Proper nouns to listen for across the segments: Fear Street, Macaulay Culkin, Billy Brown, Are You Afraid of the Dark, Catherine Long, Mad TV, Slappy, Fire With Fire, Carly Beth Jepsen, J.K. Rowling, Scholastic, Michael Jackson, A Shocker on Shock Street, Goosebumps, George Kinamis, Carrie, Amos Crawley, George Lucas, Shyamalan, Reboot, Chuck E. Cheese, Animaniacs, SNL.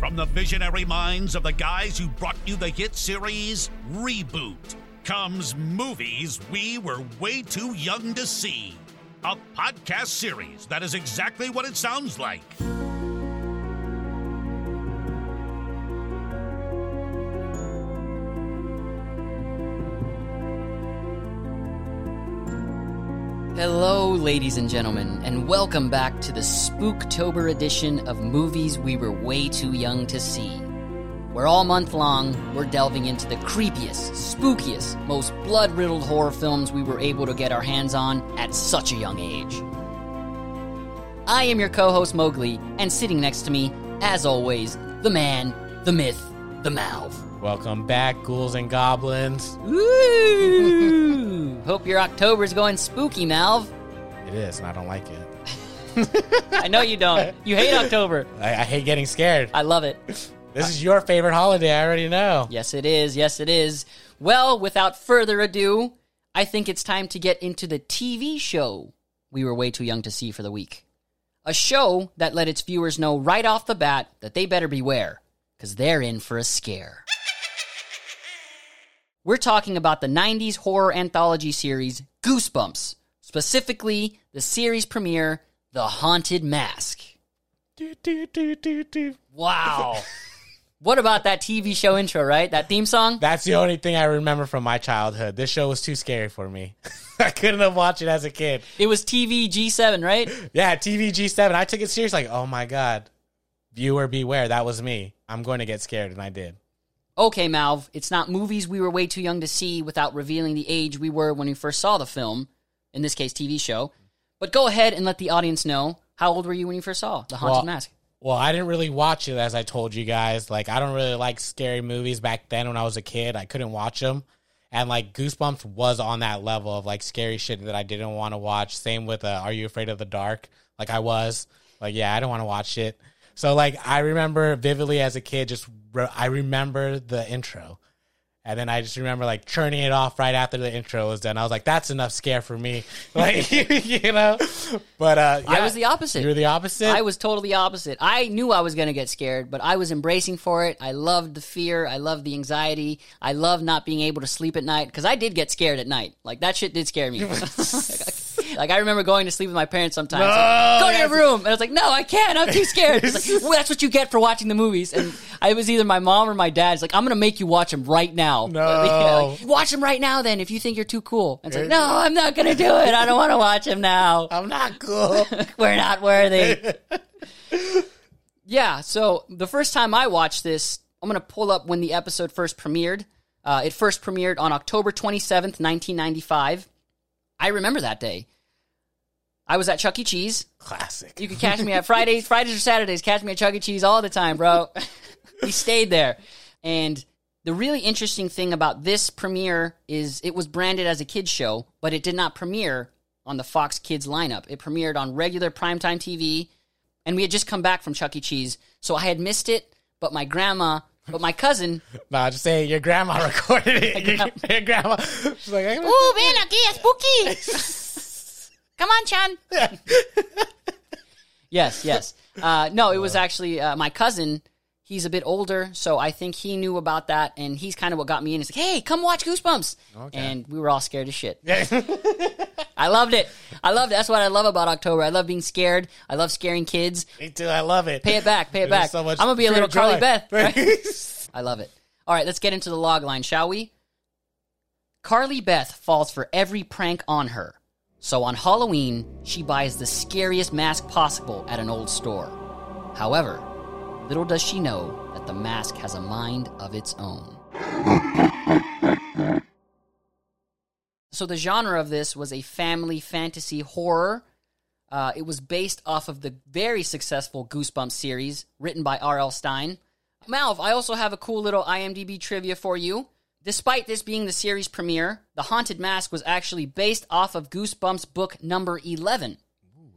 From the visionary minds of the guys who brought you the hit series Reboot comes Movies We Were Way Too Young to See, a podcast series that is exactly what it sounds like. Hello, ladies and gentlemen, and welcome back to the Spooktober edition of Movies We Were Way Too Young to See, where all month long, we're delving into the creepiest, spookiest, most blood-riddled horror films we were able to get our hands on at such a young age. I am your co-host, Mowgli, and sitting next to me, as always, the man, the myth, the Malv. Welcome back, ghouls and goblins. Woo! Hope your October's going spooky, Malv. It is, and I don't like it. I know you don't. You hate October. I hate getting scared. I love it. This is your favorite holiday, I already know. Yes, it is. Yes, it is. Well, without further ado, I think it's time to get into the TV show we were way too young to see for the week. A show that let its viewers know right off the bat that they better beware, because they're in for a scare. We're talking about the 90s horror anthology series, Goosebumps. Specifically, the series premiere, The Haunted Mask. Wow. What about that TV show intro, right? That theme song? That's the only thing I remember from my childhood. This show was too scary for me. I couldn't have watched it as a kid. It was TVG7, right? Yeah, TVG7. I took it seriously. Like, oh my God. Viewer beware. That was me. I'm going to get scared, and I did. Okay, Malv, it's not Movies We Were Way Too Young to See without revealing the age we were when we first saw the film, in this case, TV show. But go ahead and let the audience know, how old were you when you first saw The Haunted Mask? Well, I didn't really watch it, as I told you guys. Like, I don't really like scary movies back then when I was a kid. I couldn't watch them. And, like, Goosebumps was on that level of, like, scary shit that I didn't want to watch. Same with Are You Afraid of the Dark? Like, I was. Like, yeah, I don't want to watch it. So, like, I remember vividly as a kid, I remember the intro. And then I just remember, like, churning it off right after the intro was done. I was like, that's enough scare for me. Like, you know? But yeah. I was the opposite. You were the opposite? I was totally opposite. I knew I was going to get scared, but I was embracing for it. I loved the fear. I loved the anxiety. I loved not being able to sleep at night, because I did get scared at night. Like, that shit did scare me. Like, I remember going to sleep with my parents sometimes. No, like, go to your room. And I was like, no, I can't. I'm too scared. Like, well, that's what you get for watching the movies. And it was either my mom or my dad's like, I'm going to make you watch them right now. No. Like, watch them right now then if you think you're too cool. And it's like, no, I'm not going to do it. I don't want to watch them now. I'm not cool. We're not worthy. Yeah, so the first time I watched this, I'm going to pull up when the episode first premiered. It first premiered on October 27th, 1995. I remember that day. I was at Chuck E. Cheese. Classic. You could catch me at Fridays or Saturdays. Catch me at Chuck E. Cheese all the time, bro. We stayed there. And the really interesting thing about this premiere is it was branded as a kids show, but it did not premiere on the Fox Kids lineup. It premiered on regular primetime TV, and we had just come back from Chuck E. Cheese, so I had missed it, but my cousin... Nah, just say your grandma recorded it. Your grandma. She's like, ooh, ven aquí, spooky. Come on, Chan. Yeah. Yes. No, it was actually my cousin. He's a bit older, so I think he knew about that, and he's kind of what got me in. He's like, hey, come watch Goosebumps. Okay. And we were all scared as shit. I loved it. That's what I love about October. I love being scared. I love scaring kids. Me too. I love it. Pay it back. So I'm going to be a little Carly Beth. Right? I love it. All right, let's get into the log line, shall we? Carly Beth falls for every prank on her. So on Halloween, she buys the scariest mask possible at an old store. However, little does she know that the mask has a mind of its own. So the genre of this was a family fantasy horror. It was based off of the very successful Goosebumps series, written by R.L. Stine. Malv, I also have a cool little IMDb trivia for you. Despite this being the series premiere, The Haunted Mask was actually based off of Goosebumps book number 11. Ooh.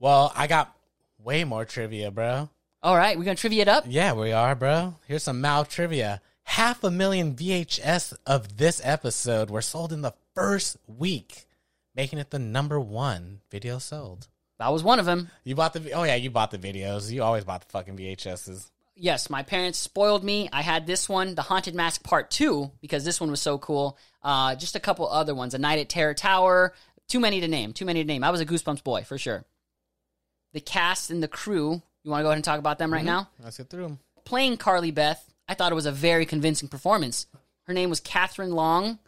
Well, I got way more trivia, bro. All right, we're going to trivia it up? Yeah, we are, bro. Here's some Mal trivia. 500,000 VHS of this episode were sold in the first week, making it the number one video sold. That was one of them. You bought the videos. You always bought the fucking VHSs. yes, my parents spoiled me. I had this one, The Haunted Mask Part 2, because this one was so cool. Just a couple other ones, A Night at Terror Tower. Too many to name. I was a Goosebumps boy, for sure. The cast and the crew. You want to go ahead and talk about them right now? Let's get through them. Playing Carly Beth, I thought it was a very convincing performance. Her name was Catherine Long.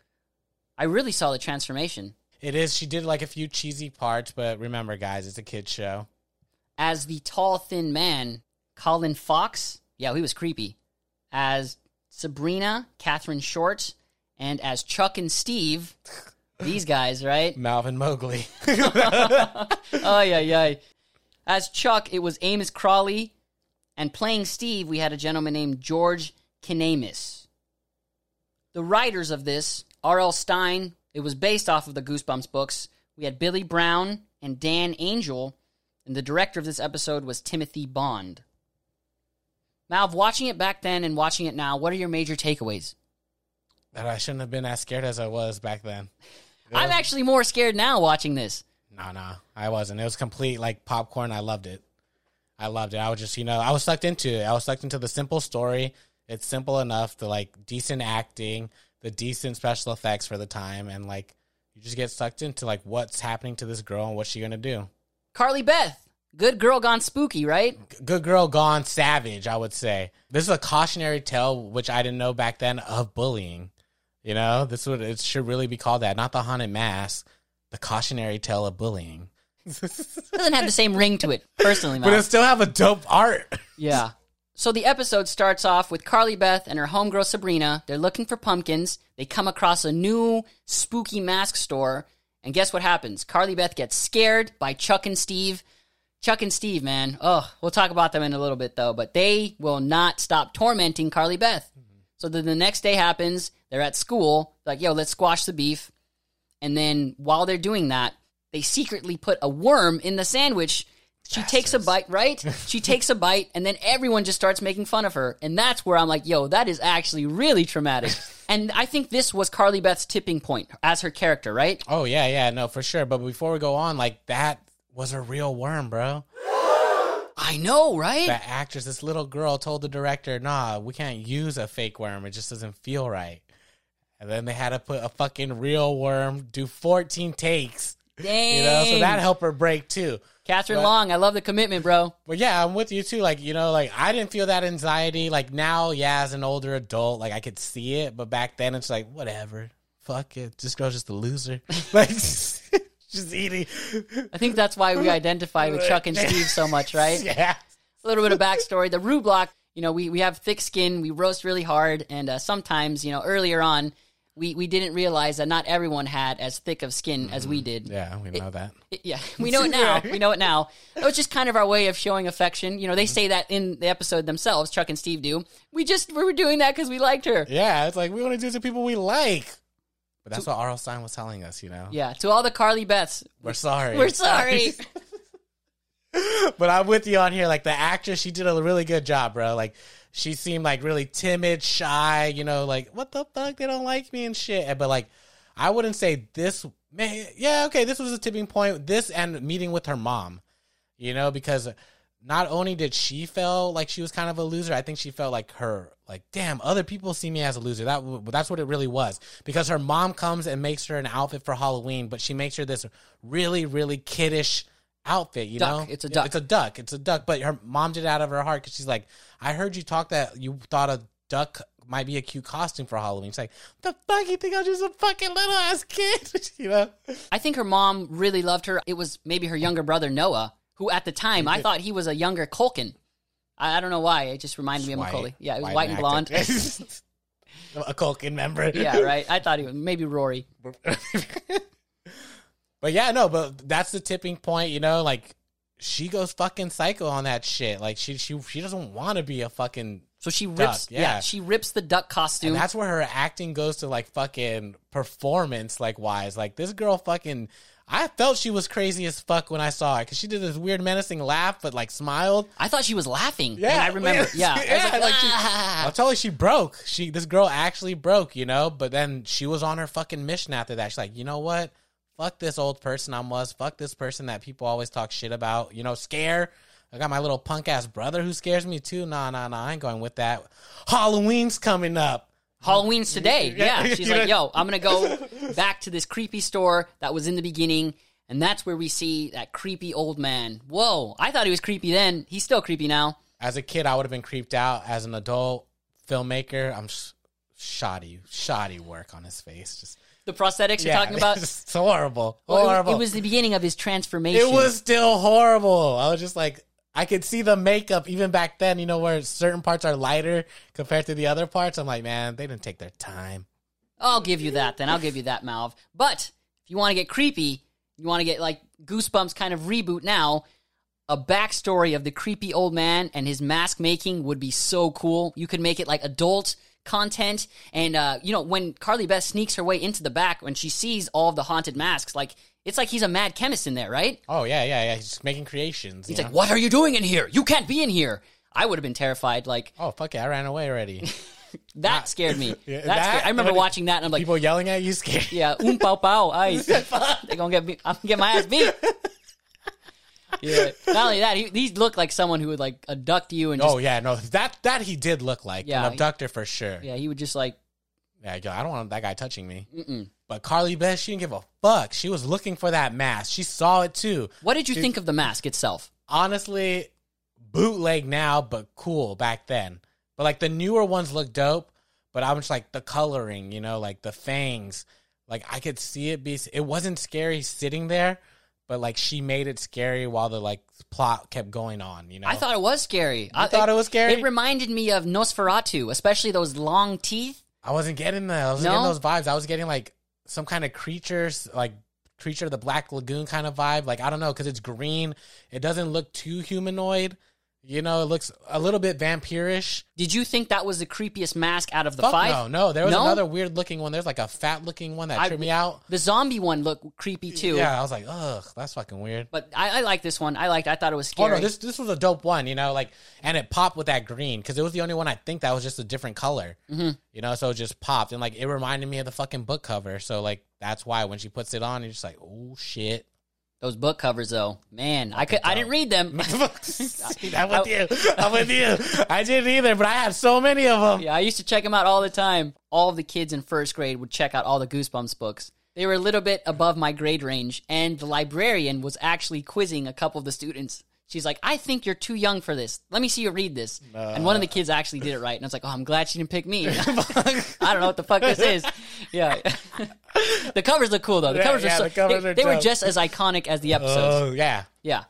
I really saw the transformation. It is. She did like a few cheesy parts, but remember, guys, it's a kid's show. As the tall, thin man, Colin Fox. Yeah, he was creepy. As Sabrina, Catherine Short, and as Chuck and Steve, these guys, right? Malvin Mowgli. Oh, yeah. As Chuck, it was Amos Crawley. And playing Steve, we had a gentleman named George Kinamis. The writers of this, R.L. Stine, it was based off of the Goosebumps books. We had Billy Brown and Dan Angel, and the director of this episode was Timothy Bond. Malv, watching it back then and watching it now, what are your major takeaways? That I shouldn't have been as scared as I was back then. I'm actually more scared now watching this. No, I wasn't. It was complete, like, popcorn. I loved it. I was just, I was sucked into it. I was sucked into the simple story. It's simple enough, the, like, decent acting, the decent special effects for the time, and, like, you just get sucked into, like, what's happening to this girl and what's she going to do. Carly Beth, good girl gone spooky, right? Good girl gone savage, I would say. This is a cautionary tale, which I didn't know back then, of bullying. It should really be called that. Not The Haunted Mask. The cautionary tale of bullying. Doesn't have the same ring to it, personally, Matt. But it still have a dope art. Yeah. So the episode starts off with Carly Beth and her homegirl Sabrina. They're looking for pumpkins. They come across a new spooky mask store. And guess what happens? Carly Beth gets scared by Chuck and Steve. Chuck and Steve, man. Oh, we'll talk about them in a little bit, though. But they will not stop tormenting Carly Beth. So then the next day happens. They're at school. They're like, yo, let's squash the beef. And then while they're doing that, they secretly put a worm in the sandwich. She takes a bite, right? She takes a bite, and then everyone just starts making fun of her. And that's where I'm like, yo, that is actually really traumatic. And I think this was Carly Beth's tipping point as her character, right? Oh, yeah, no, for sure. But before we go on, like, that was a real worm, bro. I know, right? The actress, this little girl, told the director, nah, we can't use a fake worm. It just doesn't feel right. And then they had to put a fucking real worm, do 14 takes. Dang. So that helped her break, too. Catherine Long, I love the commitment, bro. But yeah, I'm with you, too. Like, I didn't feel that anxiety. Like, now, yeah, as an older adult, like, I could see it. But back then, it's like, whatever. Fuck it. This girl's just a loser. Like, just eating. I think that's why we identify with Chuck and Steve so much, right? Yeah. A little bit of backstory. The Rue Block, we have thick skin. We roast really hard. And sometimes, earlier on, We didn't realize that not everyone had as thick of skin as we did. Yeah, we know that. We know it now. It was just kind of our way of showing affection. They say that in the episode themselves, Chuck and Steve do. We were doing that because we liked her. Yeah, it's like, we want to do it to people we like. But that's what R.L. Stine was telling us, Yeah, to all the Carly Beths. We're sorry. But I'm with you on here. Like, the actress, she did a really good job, bro. Like, she seemed like really timid, shy, like, what the fuck? They don't like me and shit. But, like, I wouldn't say this. Man, yeah, okay, this was a tipping point. This and meeting with her mom, because not only did she feel like she was kind of a loser, I think she felt like damn, other people see me as a loser. That's what it really was. Because her mom comes and makes her an outfit for Halloween, but she makes her this really, really kiddish outfit, duck. It's a duck. But her mom did it out of her heart because she's like, I heard you talk that you thought a duck might be a cute costume for Halloween. It's like, the fuck, you think I'm just a fucking little ass kid? I think her mom really loved her. It was maybe her younger brother, Noah, who at the time, I thought he was a younger Culkin. I don't know why. It just reminded me of Macaulay. Yeah, it was white and blonde. A Culkin member. Yeah, right. I thought he was maybe Rory. But yeah, no, but that's the tipping point, like, she goes fucking psycho on that shit. Like, she doesn't want to be a fucking duck. Yeah, she rips the duck costume. And that's where her acting goes to, like, fucking performance, like, wise. Like, this girl fucking, I felt she was crazy as fuck when I saw her, because she did this weird menacing laugh, but, like, smiled. I thought she was laughing. Yeah. I remember. Yeah. I told her she broke. This girl actually broke, but then she was on her fucking mission after that. She's like, you know what? Fuck this old person I was. Fuck this person that people always talk shit about. Scare. I got my little punk ass brother who scares me too. Nah, I ain't going with that. Halloween's coming up. Halloween's today. Yeah. She's like, yo, I'm going to go back to this creepy store that was in the beginning. And that's where we see that creepy old man. Whoa. I thought he was creepy then. He's still creepy now. As a kid, I would have been creeped out. As an adult filmmaker, I'm shoddy work on his face. Just the prosthetics you're talking about? It's horrible. Horrible. Well, it was the beginning of his transformation. It was still horrible. I was just like, I could see the makeup even back then, you know, where certain parts are lighter compared to the other parts. I'm like, man, they didn't take their time. I'll give you that then. I'll give you that, Malv. But if you want to get creepy, you want to get like Goosebumps kind of reboot now, a backstory of the creepy old man and his mask making would be so cool. You could make it like adult content. And, you know, when Carly Beth sneaks her way into the back, when she sees all of the haunted masks, like, it's like he's a mad chemist in there, right? Oh, yeah. He's just making creations. He's like, what are you doing in here? You can't be in here. I would have been terrified. Like, oh, fuck it. I ran away already. That scared me. I remember watching that and I'm like, people yelling at you scared. Yeah. Pow pow. Ice. They're going to get me. I'm going to get my ass beat. Yeah. Not only that, he looked like someone who would like abduct you and just, oh, yeah. No, that he did look like an abductor for sure. Yeah. He would just like, yeah, I don't want that guy touching me. Mm-mm. But Carly Beth, she didn't give a fuck. She was looking for that mask. She saw it too. What did you think of the mask itself? Honestly, bootleg now, but cool back then. But like the newer ones look dope, but I was like the coloring, you know, like the fangs. Like I could see it be, it wasn't scary sitting there, but like she made it scary while the like plot kept going on, you know? I thought it was scary. I thought it was scary? It reminded me of Nosferatu, especially those long teeth. I wasn't getting that. I wasn't getting those vibes. I was getting like some kind of creatures, like Creature of the Black Lagoon kind of vibe. Like, I don't know, because it's green. It doesn't look too humanoid. You know, it looks a little bit vampirish. Did you think that was the creepiest mask out of the five? No. There was another weird looking one. There's like a fat looking one that tripped me out. The zombie one looked creepy too. Yeah, I was like, ugh, that's fucking weird. But I like this one. I thought it was scary. Oh no, this was a dope one, you know, like, and it popped with that green because it was the only one I think that was just a different color. Mm-hmm. You know, so it just popped and like it reminded me of the fucking book cover. So like that's why when she puts it on, you're just like, oh shit. Those book covers, though, man, I didn't read them. I'm with you. I didn't either, but I had so many of them. Yeah, I used to check them out all the time. All of the kids in first grade would check out all the Goosebumps books. They were a little bit above my grade range, and the librarian was actually quizzing a couple of the students. She's like, I think you're too young for this. Let me see you read this. And one of the kids actually did it right. And I was like, oh, I'm glad she didn't pick me. I don't know what the fuck this is. Yeah. The covers look cool, though. The covers are were just as iconic as the episodes. Oh, yeah. Yeah.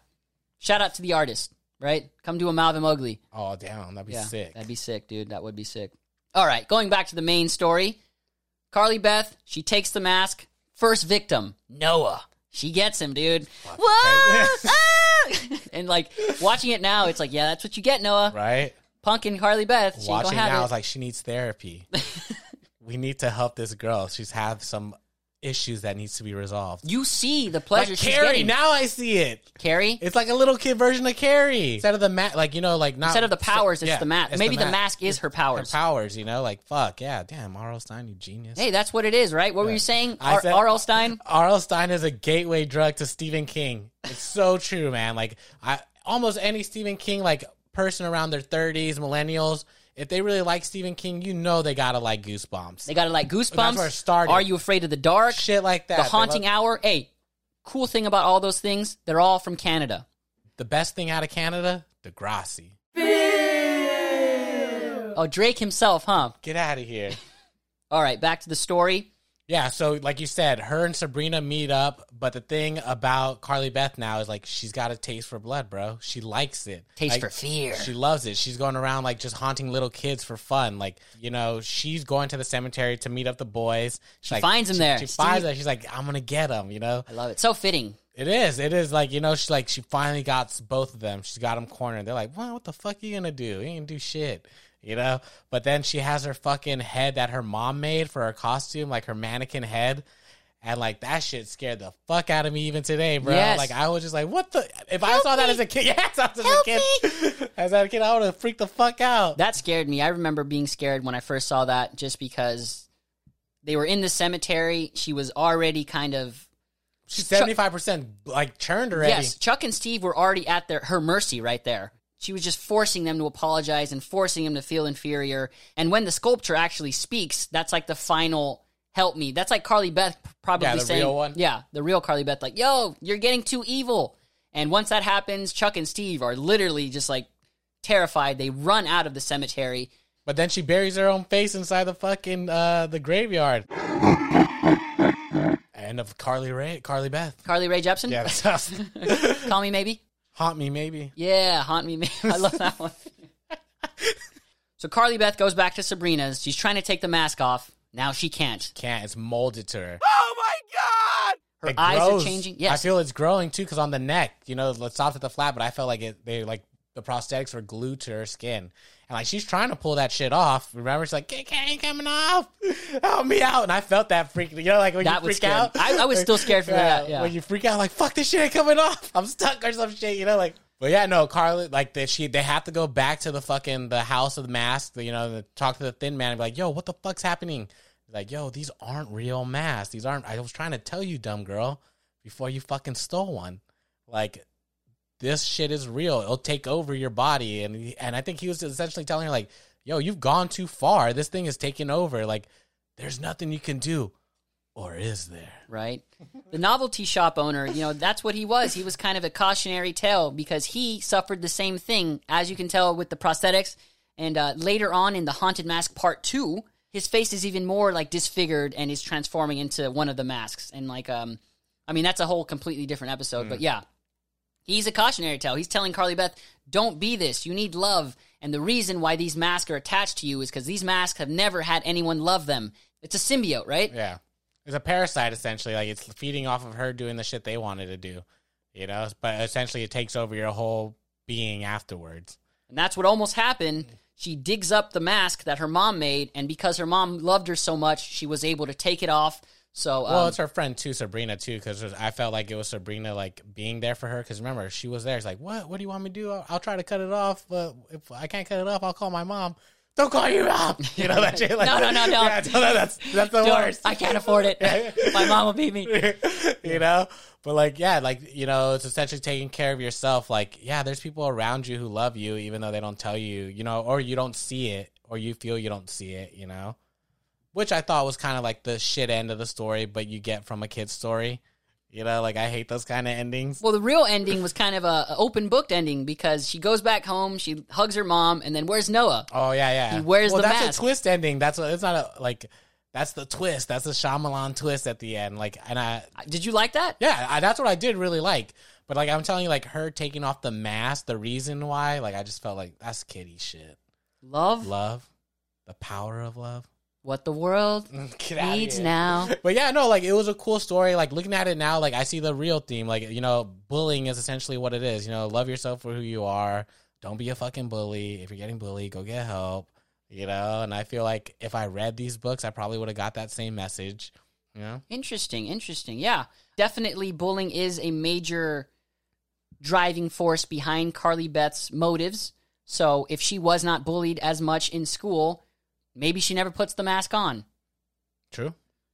Shout out to the artist, right? Come do a Malvin Mowgli. Oh, damn. That'd be sick. That'd be sick, dude. That would be sick. All right. Going back to the main story. Carly Beth, she takes the mask. First victim, Noah. She gets him, dude. Whoa! And like watching it now, it's like, yeah, that's what you get, Noah. Right? Punk and Carly Beth. She watching now, I was like, she needs therapy. We need to help this girl. She's have some issues that needs to be resolved. You see the pleasure like she's Carrie, getting. Now I see it. Carrie? It's like a little kid version of Carrie. Instead of the mask, like, you know, like not. Instead of the powers, it's the mask. Maybe the mask is her powers. Her powers, you know, like, fuck, yeah. Damn, R.L. Stine, you genius. Hey, that's what it is, right? What were you saying? R.L. Stine? R.L. Stine is a gateway drug to Stephen King. It's so true, man. Like, almost any Stephen King, like, person around their 30s, millennials, if they really like Stephen King, you know they gotta like Goosebumps. They gotta like Goosebumps. That's where it started. Are You Afraid of the Dark? Shit like that. The Haunting Hour. Hey, cool thing about all those things, they're all from Canada. The best thing out of Canada? Degrassi. Oh, Drake himself, huh? Get out of here. All right, back to the story. Yeah, so like you said, her and Sabrina meet up, but the thing about Carly Beth now is like she's got a taste for blood, bro. She likes it. Taste for fear. She loves it. She's going around like just haunting little kids for fun. Like, you know, she's going to the cemetery to meet up the boys. She finds him there. She finds him. She's like, I'm going to get him, you know? I love it. So fitting. It is. It is like, you know, she's like, she finally got both of them. She's got them cornered. They're like, well, what the fuck are you going to do? You ain't going to do shit. You know, but then she has her fucking head that her mom made for her costume, like her mannequin head. And like that shit scared the fuck out of me even today, bro. Yes. Like I was just like, what the? If I saw that as a kid, I would have freaked the fuck out. That scared me. I remember being scared when I first saw that just because they were in the cemetery. She was already kind of She's 75% like churned already. Yes, Chuck and Steve were already at her mercy right there. She was just forcing them to apologize and forcing them to feel inferior. And when the sculpture actually speaks, that's like the final help me. That's like Carly Beth probably saying. Yeah, the real one. Yeah, the real Carly Beth, like, yo, you're getting too evil. And once that happens, Chuck and Steve are literally just like terrified. They run out of the cemetery. But then she buries her own face inside the fucking the graveyard. And of Carly Beth Jepsen. Yeah, that's awesome. Call me maybe. Haunt me maybe. Yeah, haunt me maybe. I love that one. So Carly Beth goes back to Sabrina's. She's trying to take the mask off. Now she can't. Can't. It's molded to her. Oh my god! Her eyes are changing. Yes, I feel it's growing too because on the neck, you know, it's soft at the flat, but I felt like the prosthetics were glued to her skin. And, like, she's trying to pull that shit off. Remember? She's like, it ain't coming off. Help me out. And I felt that freak. You know, like, when that you freak out. I was still scared for that. Yeah. When you freak out, like, fuck, this shit ain't coming off. I'm stuck or some shit, you know? Like, but, yeah, no, Carly, like, they have to go back to the fucking the house of the mask, you know, talk to the thin man and be like, yo, what the fuck's happening? Like, yo, these aren't real masks. These aren't. I was trying to tell you, dumb girl, before you fucking stole one. Like, this shit is real. It'll take over your body. And I think he was essentially telling her, like, yo, you've gone too far. This thing is taking over. Like, there's nothing you can do. Or is there? Right. The novelty shop owner, you know, that's what he was. He was kind of a cautionary tale because he suffered the same thing, as you can tell, with the prosthetics. And later on in The Haunted Mask Part 2, his face is even more, like, disfigured and is transforming into one of the masks. And, like, I mean, that's a whole completely different episode. Mm. But, yeah. He's a cautionary tale. He's telling Carly Beth, don't be this. You need love. And the reason why these masks are attached to you is because these masks have never had anyone love them. It's a symbiote, right? Yeah. It's a parasite, essentially. Like, it's feeding off of her doing the shit they wanted to do, you know? But essentially, it takes over your whole being afterwards. And that's what almost happened. She digs up the mask that her mom made, and because her mom loved her so much, she was able to take it off. So, well, it's her friend, too, Sabrina, too, because I felt like it was Sabrina, like, being there for her. Because, remember, she was there. It's like, what? What do you want me to do? I'll try to cut it off, but if I can't cut it off, I'll call my mom. Don't call your mom! You know that shit? Like, no. Yeah, that's the worst. I can't afford it. My mom will beat me. You know? But, like, yeah, like, you know, it's essentially taking care of yourself. Like, yeah, there's people around you who love you, even though they don't tell you, you know, or you don't see it, or you feel you don't see it, you know? Which I thought was kind of like the shit end of the story, but you get from a kid's story. You know, like, I hate those kind of endings. Well, the real ending was kind of a open-booked ending because she goes back home, she hugs her mom, and then where's Noah? Oh, yeah. He wears the mask. Well, that's a twist ending. That's the twist. That's the Shyamalan twist at the end. Like, and did you like that? Yeah, that's what I did really like. But, like, I'm telling you, like, her taking off the mask, the reason why, like, I just felt like that's kiddie shit. Love. The power of love. What the world needs now. But yeah, no, like, it was a cool story. Like, looking at it now, like, I see the real theme. Like, you know, bullying is essentially what it is. You know, love yourself for who you are. Don't be a fucking bully. If you're getting bullied, go get help. You know, and I feel like if I read these books, I probably would have got that same message. You know? Interesting. Yeah. Definitely bullying is a major driving force behind Carly Beth's motives. So if she was not bullied as much in school, maybe she never puts the mask on. True.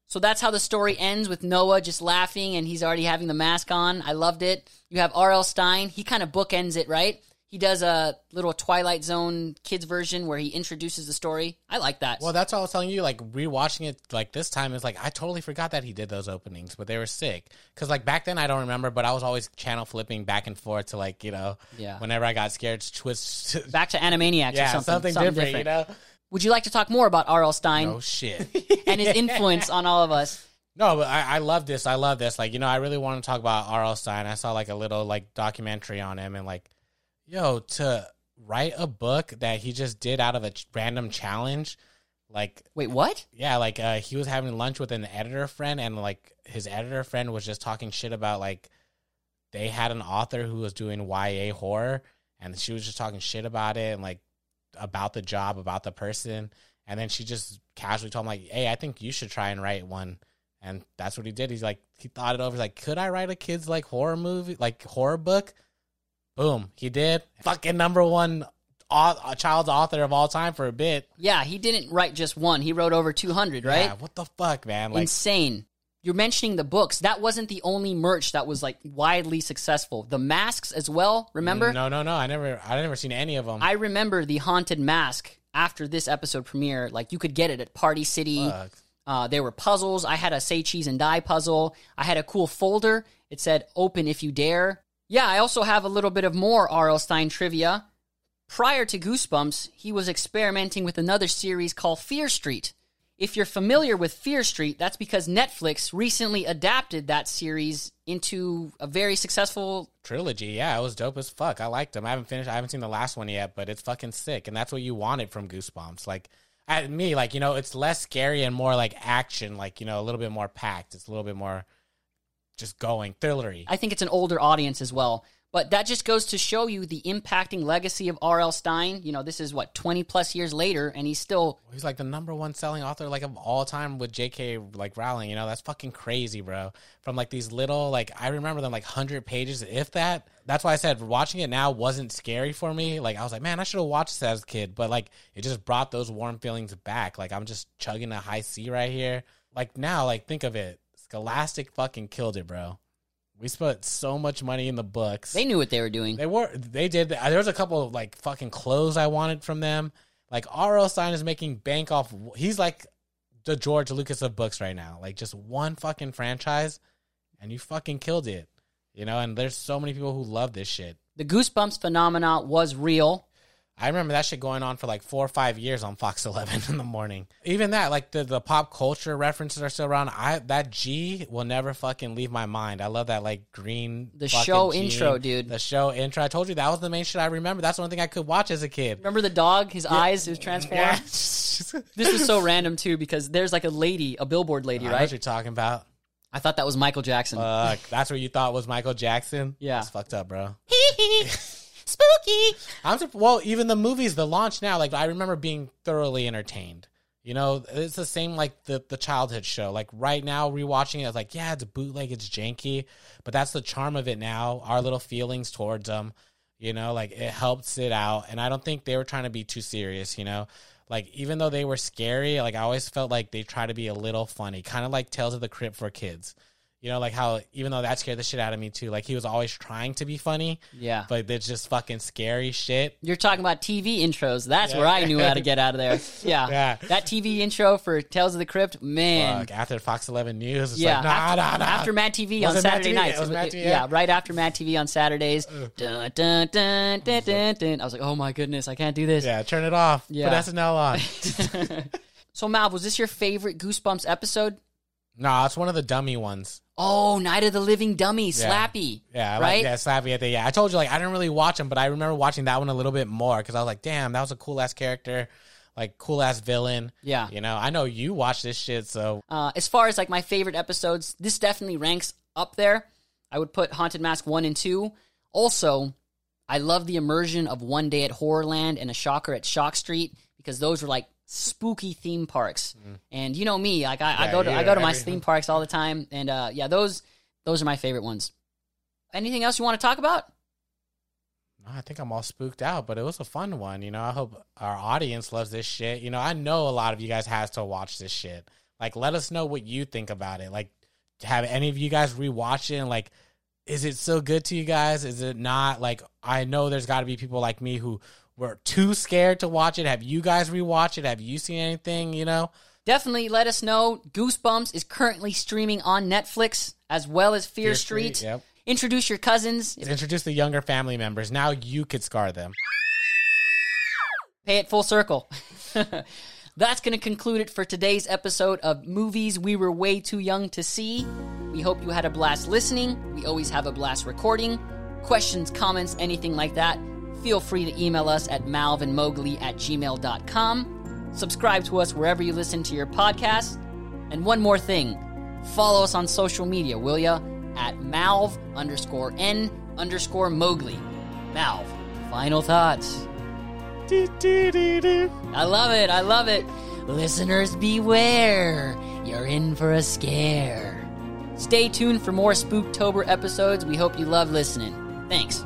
So that's how the story ends, with Noah just laughing and he's already having the mask on. I loved it. You have R.L. Stine. He kind of bookends it, right? He does a little Twilight Zone kids version where he introduces the story. I like that. Well, that's what I was telling you. Like, rewatching it like this time is like, I totally forgot that he did those openings, but they were sick. Because, like, back then I don't remember, but I was always channel flipping back and forth to, like, you know, whenever I got scared, twist. Back to Animaniacs or something. Something different, you know? Would you like to talk more about R.L. Stine? No shit. And his influence on all of us. No, but I love this. Like, you know, I really want to talk about R.L. Stine. I saw, like, a little, like, documentary on him. And, like, yo, to write a book that he just did out of a random challenge, like... Wait, what? Yeah, like, he was having lunch with an editor friend. And, like, his editor friend was just talking shit about, like, they had an author who was doing YA horror. And she was just talking shit about it and, like, about the job, about the person, and then she just casually told him, like, hey, I think you should try and write one. And that's what he did. He's like, he thought it over. He's like, could I write a kid's, like, horror movie, like, horror book? Boom, he did. Fucking number one child's author of all time for a bit. Yeah, he didn't write just one. He wrote over 200, right? Yeah, what the fuck, man? Like, insane. you're mentioning the books. That wasn't the only merch that was like widely successful. The masks as well. Remember? No. I never seen any of them. I remember the Haunted Mask after this episode premiere. Like you could get it at Party City. Fuck. There were puzzles. I had a Say Cheese and Die puzzle. I had a cool folder. It said, open if you dare. Yeah, I also have a little bit of more R.L. Stine trivia. Prior to Goosebumps, he was experimenting with another series called Fear Street. If you're familiar with Fear Street, that's because Netflix recently adapted that series into a very successful... trilogy, yeah. It was dope as fuck. I liked them. I haven't seen the last one yet, but it's fucking sick. And that's what you wanted from Goosebumps. Like... at me, like, you know, it's less scary and more like action, like, you know, a little bit more packed. It's a little bit more just going thrillery. I think it's an older audience as well. But that just goes to show you the impacting legacy of R.L. Stine. You know, this is, what, 20-plus years later, and he's still... he's, like, the number one selling author, like, of all time with J.K. like Rowling. You know, that's fucking crazy, bro. From, like, these little, like, I remember them, like, 100 pages, if that. That's why I said watching it now wasn't scary for me. Like, I was like, man, I should have watched this as a kid. But, like, it just brought those warm feelings back. Like, I'm just chugging a high C right here. Like, now, like, think of it. Scholastic fucking killed it, bro. We spent so much money in the books. They knew what they were doing. They did. There was a couple of like fucking clothes I wanted from them. Like R.L. Stine is making bank off. He's like the George Lucas of books right now. Like just one fucking franchise and you fucking killed it. You know, and there's so many people who love this shit. The Goosebumps phenomena was real. I remember that shit going on for like 4 or 5 years on Fox 11 in the morning. Even that, like the pop culture references are still around. That G will never fucking leave my mind. I love that like green. The show G. Intro, dude. The show intro. I told you that was the main shit I remember. That's one thing I could watch as a kid. Remember the dog? His eyes, it was transformed. Yeah. This was so random too because there's like a lady, a billboard lady, right? I know what you're talking about. I thought that was Michael Jackson. That's what you thought was Michael Jackson? Yeah. It's fucked up, bro. Spooky. Even the movies, the launch now, like I remember being thoroughly entertained. You know, it's the same like the childhood show. Like right now, rewatching it, I was like, yeah, it's bootleg, it's janky, but that's the charm of it now. Our little feelings towards them, you know, like it helps it out. And I don't think they were trying to be too serious, you know. Like even though they were scary, like I always felt like they try to be a little funny, kind of like Tales of the Crypt for kids. You know, like how, even though that scared the shit out of me too, like he was always trying to be funny. Yeah. But it's just fucking scary shit. You're talking about TV intros. That's where I knew how to get out of there. Yeah. That TV intro for Tales of the Crypt, man. Fuck, after Fox 11 News, it's like, nah. After Mad TV on Saturday nights. Yeah, right after Mad TV on Saturdays. Dun, dun, dun, dun, dun, dun. I was like, oh my goodness, I can't do this. Yeah, turn it off. Yeah. Put SNL on. So, Malv, was this your favorite Goosebumps episode? No, it's one of the dummy ones. Oh, Night of the Living Dummy, Slappy. Yeah, right? Slappy. Yeah, I told you, like, I didn't really watch them, but I remember watching that one a little bit more because I was like, damn, that was a cool-ass character, like, cool-ass villain. Yeah. You know, I know you watch this shit, so. As far as, like, my favorite episodes, this definitely ranks up there. I would put Haunted Mask 1 and 2. Also, I love the immersion of One Day at Horrorland and A Shocker at Shock Street because those were, like, spooky theme parks, and you know me, like I go to my theme parks all the time, and those are my favorite ones. Anything else you want to talk about? I think I'm all spooked out, but it was a fun one. You know, I hope our audience loves this shit. You know, I know a lot of you guys has to watch this shit. Like, let us know what you think about it. Like, have any of you guys rewatch it? And like, is it so good to you guys? Is it not? Like, I know there's got to be people like me who. We're too scared to watch it. Have you guys rewatched it? Have you seen anything, you know? Definitely let us know. Goosebumps is currently streaming on Netflix as well as Fear Street. Yep. Introduce your cousins. Introduce the younger family members. Now you could scar them. Pay it full circle. That's going to conclude it for today's episode of Movies We Were Way Too Young to See. We hope you had a blast listening. We always have a blast recording. Questions, comments, anything like that. Feel free to email us at malvinmowgli@gmail.com. Subscribe to us wherever you listen to your podcast. And one more thing, follow us on social media, will ya? At malv_n_Mowgli. Malv, final thoughts. I love it. Listeners, beware. You're in for a scare. Stay tuned for more Spooktober episodes. We hope you love listening. Thanks.